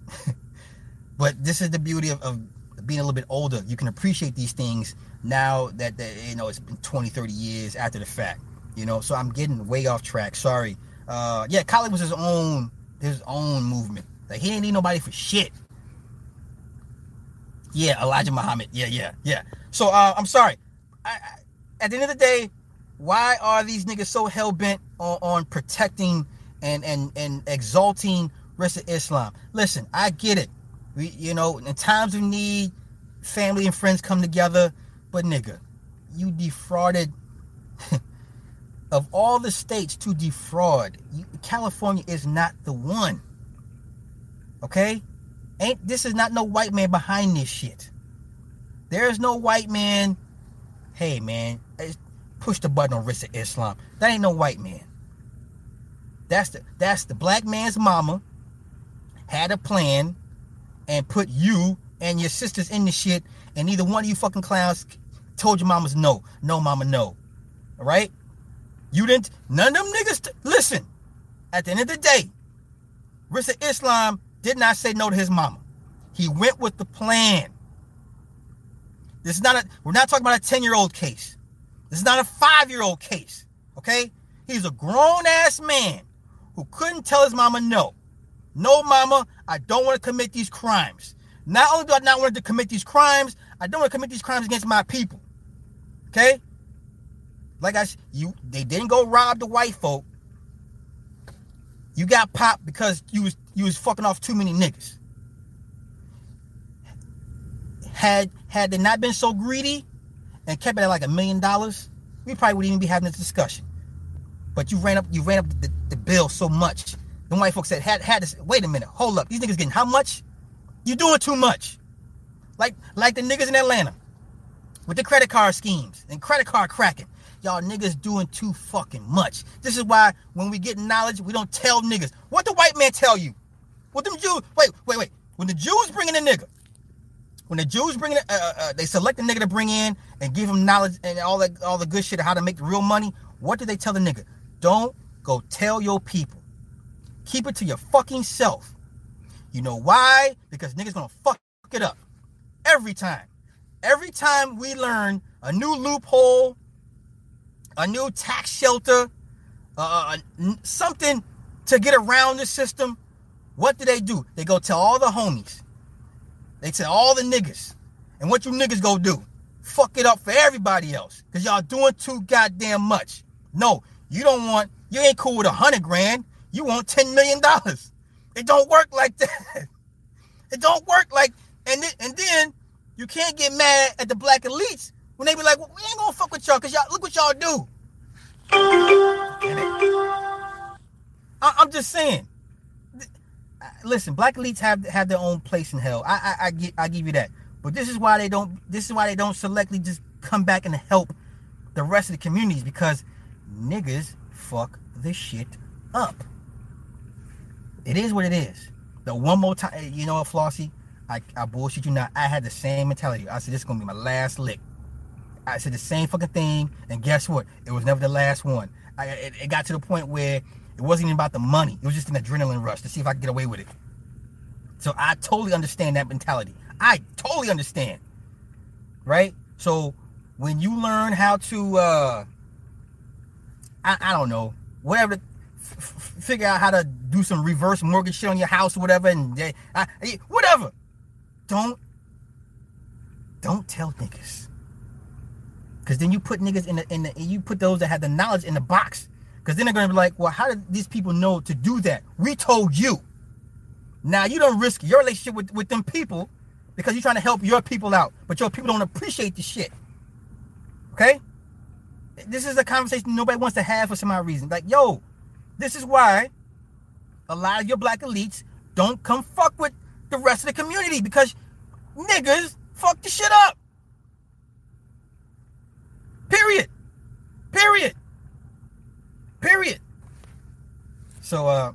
But this is the beauty of being a little bit older. You can appreciate these things now that you know, it's been 20, 30 years after the fact. You know, so I'm getting way off track. Sorry. Yeah, Khalid was his own movement. Like, he didn't need nobody for shit. Yeah, Elijah Muhammad. Yeah. So, I'm sorry. I, at the end of the day, why are these niggas so hell-bent on protecting and exalting Rizza Islam? Listen, I get it. We, you know, in times of need, family and friends come together. But nigga, you defrauded. Of all the states to defraud, California is not the one. Okay? This is not no white man behind this shit. There is no white man. Hey man, push the button on Rizza Islam. That ain't no white man. That's the black man's mama had a plan and put you and your sisters in the shit, and neither one of you fucking clowns told your mamas no mama, no. All right? You didn't, none of them niggas, listen, at the end of the day, Rizza Islam did not say no to his mama. He went with the plan. This is not we're not talking about a 10-year-old case. This is not a 5-year-old case, okay? He's a grown-ass man who couldn't tell his mama no. No, mama, I don't want to commit these crimes. Not only do I not want to commit these crimes, I don't want to commit these crimes against my people. Okay? Like they didn't go rob the white folk. You got popped because you was fucking off too many niggas. Had they not been so greedy and kept it at like $1 million, we probably wouldn't even be having this discussion. But you ran up the bill so much. The white folks said, had this, wait a minute, hold up. These niggas getting how much? You doing too much. Like the niggas in Atlanta with the credit card schemes and credit card cracking. Y'all niggas doing too fucking much. This is why when we get knowledge, we don't tell niggas. What the white man tell you? What them Jews, wait. When the Jews bring in a nigga, they select a nigga to bring in and give him knowledge and all the good shit of how to make the real money. What do they tell the nigga? Don't go tell your people. Keep it to your fucking self. You know why? Because niggas gonna fuck it up. Every time. Every time we learn a new loophole, a new tax shelter, something to get around the system, what do? They go tell all the homies. They tell all the niggas. And what you niggas go do? Fuck it up for everybody else. Because y'all doing too goddamn much. No, you ain't cool with 100 grand. You want $10 million. It don't work like that. It don't work like... And then you can't get mad at the black elites when they be like, well, we ain't gonna fuck with y'all because y'all look what y'all do. I'm just saying. listen, black elites have their own place in hell. I give you that. But this is why they don't. This is why they don't selectively just come back and help the rest of the communities, because niggas fuck this shit up. It is what it is. The one more time, you know what, Flossie? I bullshit you not. I had the same mentality. I said, this is going to be my last lick. I said the same fucking thing, and guess what? It was never the last one. It got to the point where it wasn't even about the money. It was just an adrenaline rush to see if I could get away with it. So I totally understand that mentality. I totally understand, right? So when you learn how to, I don't know, whatever, figure out how to do some reverse mortgage shit on your house or whatever, whatever. Don't tell niggas. Cause then you put niggas you put those that have the knowledge in the box. Cause then they're gonna be like, well, how did these people know to do that? We told you. Now you don't risk your relationship with them people because you're trying to help your people out, but your people don't appreciate the shit. Okay? This is a conversation nobody wants to have for some odd reason. Like, yo, this is why a lot of your black elites don't come fuck with the rest of the community, because niggas fuck the shit up. Period. So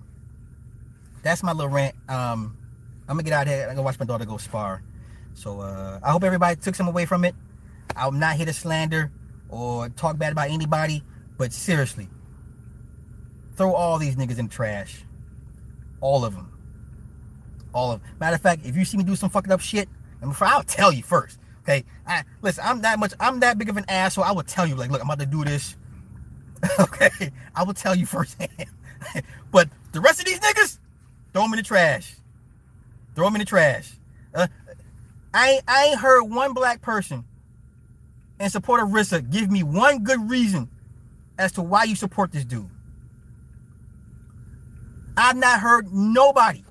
that's my little rant. I'm gonna get out of here. I'm gonna watch my daughter go spar. So I hope everybody took some away from it. I'm not here to slander or talk bad about anybody, but seriously, throw all these niggas in the trash. All of them. Matter of fact, if you see me do some fucking up shit, I'll tell you first. Okay, I'm that big of an asshole. I will tell you, like, look, I'm about to do this. Okay, I will tell you firsthand. But the rest of these niggas, throw them in the trash. I ain't heard one black person in support of Rizza give me one good reason as to why you support this dude. I've not heard nobody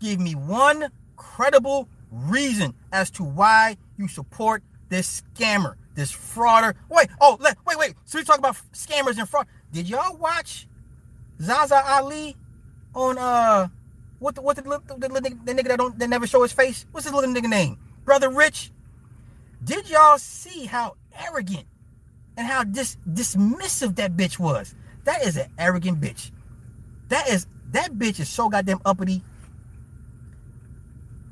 give me one credible reason as to why you support this scammer, this frauder. Wait. So we talk about scammers and fraud. Did y'all watch Zaza Ali on the nigga that never show his face? What's his little nigga name? Brother Rich. Did y'all see how arrogant and how dismissive that bitch was? That is an arrogant bitch. That bitch is so goddamn uppity.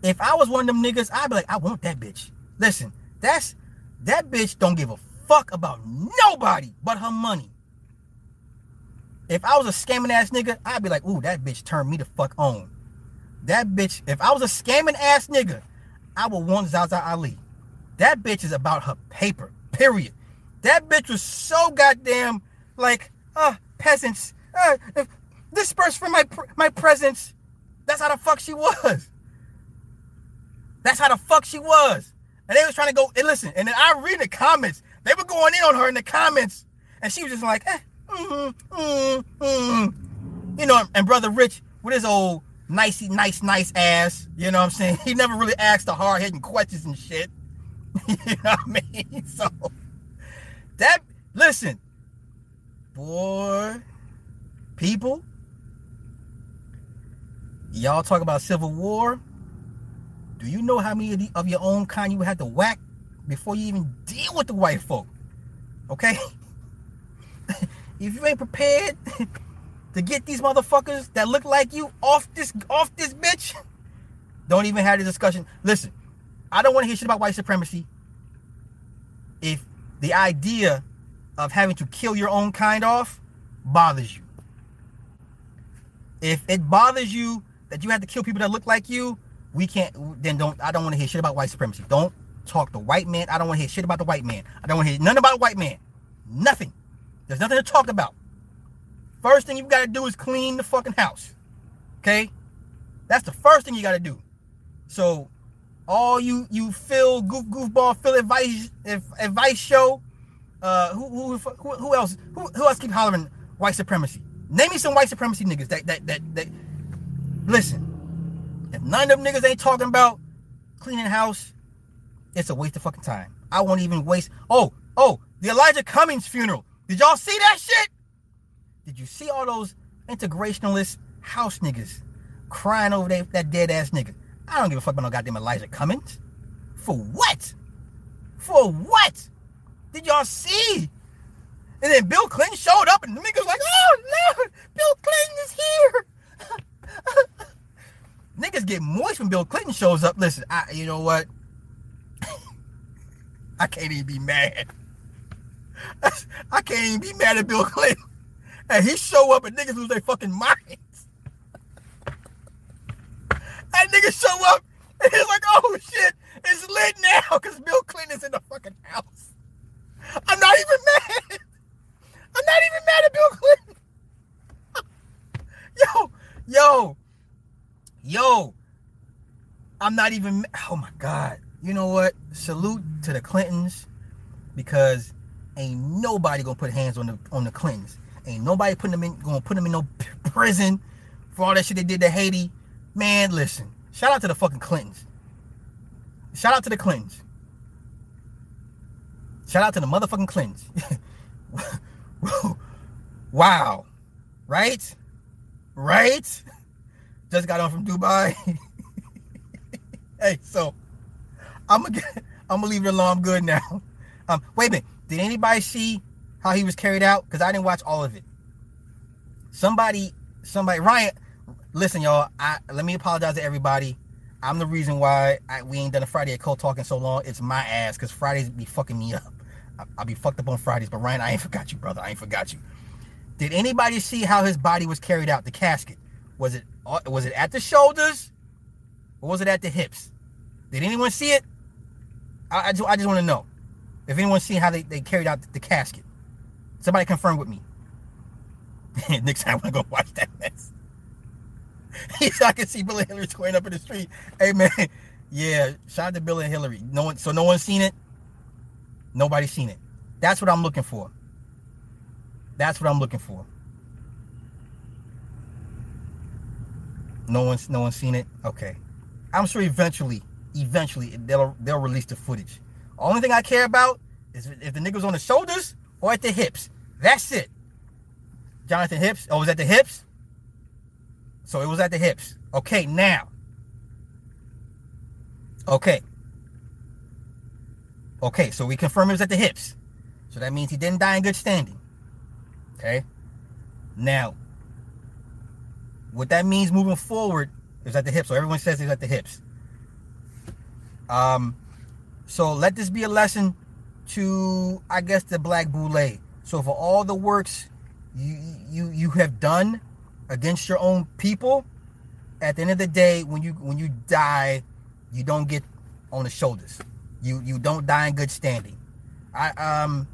If I was one of them niggas, I'd be like, I want that bitch. Listen, that bitch don't give a fuck about nobody but her money. If I was a scamming ass nigga, I'd be like, ooh, that bitch turned me the fuck on. That bitch, if I was a scamming ass nigga, I would want Zaza Ali. That bitch is about her paper, period. That bitch was so goddamn like, peasants, dispersed from my presence. That's how the fuck she was. And they was trying to go, and listen, and then I read the comments. They were going in on her in the comments. And she was just like, You know, and Brother Rich, with his old nice ass, you know what I'm saying? He never really asked the hard-hitting questions and shit. You know what I mean? So, listen, boy, people, y'all talk about civil war. Do you know how many of your own kind you had to whack before you even deal with the white folk? Okay? If you ain't prepared to get these motherfuckers that look like you off this bitch, don't even have the discussion. Listen, I don't want to hear shit about white supremacy. If the idea of having to kill your own kind off bothers you. If it bothers you that you have to kill people that look like you, I don't want to hear shit about white supremacy. Don't talk to white man. I don't want to hear shit about the white man. I don't want to hear nothing about the white man. Nothing. There's nothing to talk about. First thing you got to do is clean the fucking house. Okay? That's the first thing you got to do. So, all you Phil goofball Phil advice show. Who else? Who else keep hollering white supremacy? Name me some white supremacy niggas that listen. If none of them niggas ain't talking about cleaning house, it's a waste of fucking time. I won't even waste. Oh, the Elijah Cummings funeral. Did y'all see that shit? Did you see all those integrationalist house niggas crying over that dead ass nigga. I don't give a fuck about no goddamn Elijah Cummings. For what? For what? Did y'all see? And then Bill Clinton showed up and the nigga was like, oh no, Bill Clinton is here. Niggas get moist when Bill Clinton shows up. Listen, you know what? I can't even be mad. I can't even be mad at Bill Clinton. And he show up and niggas lose their fucking minds. That nigga show up and he's like, oh shit, it's lit now because Bill Clinton is in the fucking house. I'm not even mad. I'm not even mad at Bill Clinton. Yo, I'm not even, oh my God. You know what? Salute to the Clintons, because ain't nobody gonna put hands on the Clintons. Ain't nobody gonna put them in no prison for all that shit they did to Haiti. Man, listen, shout out to the fucking Clintons. Shout out to the Clintons. Shout out to the motherfucking Clintons. Wow. Right? Right? Just got on from Dubai. Hey, so I'm gonna leave it alone. I'm good now. Wait a minute. Did anybody see how he was carried out? Because I didn't watch all of it. Somebody, Ryan. Listen, y'all. Let me apologize to everybody. I'm the reason why we ain't done a Friday at Cold Talk in so long. It's my ass, because Fridays be fucking me up. I'll be fucked up on Fridays. But Ryan, I ain't forgot you, brother. I ain't forgot you. Did anybody see how his body was carried out? The casket. Was it at the shoulders, or was it at the hips? Did anyone see it? I just want to know if anyone's seen how they carried out the casket. Somebody confirm with me. Next time I'm gonna go watch that mess. I can see Bill and Hillary squaring up in the street. Hey man, yeah. Shout out to Bill and Hillary. No one's seen it. Nobody's seen it. That's what I'm looking for. That's what I'm looking for. No one's seen it. Okay, I'm sure eventually they'll release the footage. Only thing I care about is if the nigga was on the shoulders or at the hips. That's it. Jonathan Hips. Oh, was at the hips? So it was at the hips. Okay, now. Okay, so we confirm it was at the hips. So that means he didn't die in good standing. Okay. Now, what that means moving forward is at the hips. So everyone says it's at the hips. So let this be a lesson to, I guess, the Black Boule. So for all the works you have done against your own people, at the end of the day, when you die, you don't get on the shoulders. You don't die in good standing. I'm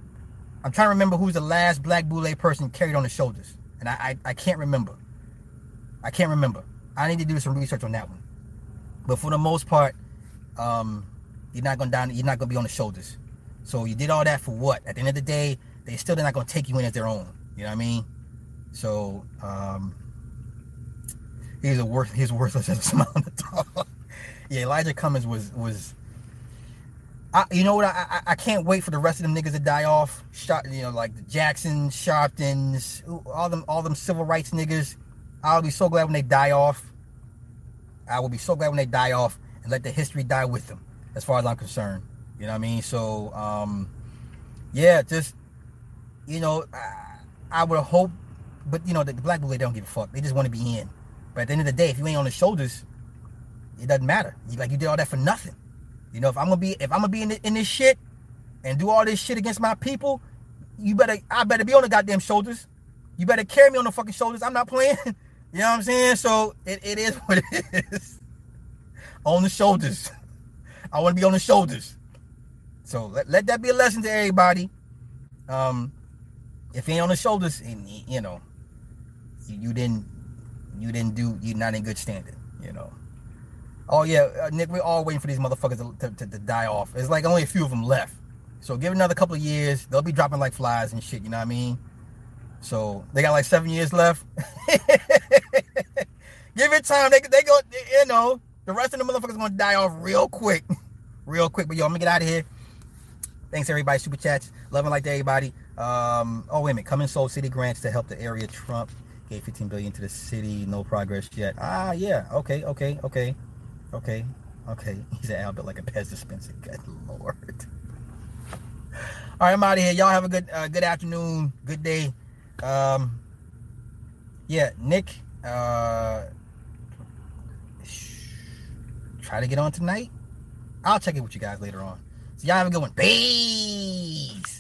trying to remember who's the last Black Boule person carried on the shoulders, and I can't remember. I need to do some research on that one. But for the most part, you're not gonna die. You're not gonna be on the shoulders. So you did all that for what? At the end of the day, they still not gonna take you in as their own. You know what I mean? So he's worthless as a smile on the dog. Yeah, Elijah Cummings was. You know what? I can't wait for the rest of them niggas to die off. You know, like the Jacksons, Sharptons, all them civil rights niggas. I'll be so glad when they die off. I will be so glad when they die off and let the history die with them. As far as I'm concerned, you know what I mean? So, yeah, just, you know, I would hope, but, you know, the Black Boule don't give a fuck. They just want to be in. But at the end of the day, if you ain't on the shoulders, it doesn't matter. You did all that for nothing. You know, if I'm going to be in this shit and do all this shit against my people, I better be on the goddamn shoulders. You better carry me on the fucking shoulders. I'm not playing. You know what I'm saying? So it is what it is. On the shoulders. I want to be on the shoulders. So let that be a lesson to everybody. If you ain't on the shoulders, and you know, you're not in good standing, you know. Oh yeah, Nick, we're all waiting for these motherfuckers to die off. It's like only a few of them left. So give it another couple of years, they'll be dropping like flies and shit, you know what I mean? So they got like 7 years left. Give it time, they go, you know. The rest of the motherfuckers gonna die off real quick. Real quick. But yo, I'm gonna get out of here. Thanks everybody. Super chats. Loving like to everybody. Oh wait a minute. Coming Soul City grants to help the area Trump gave 15 billion to the city, no progress yet. Ah, yeah, okay. He's an Albert like a Pez dispenser. Good Lord. All right, I'm out of here. Y'all have a good afternoon, good day. Yeah, Nick, try to get on tonight. I'll check in with you guys later on. So y'all have a good one. Peace.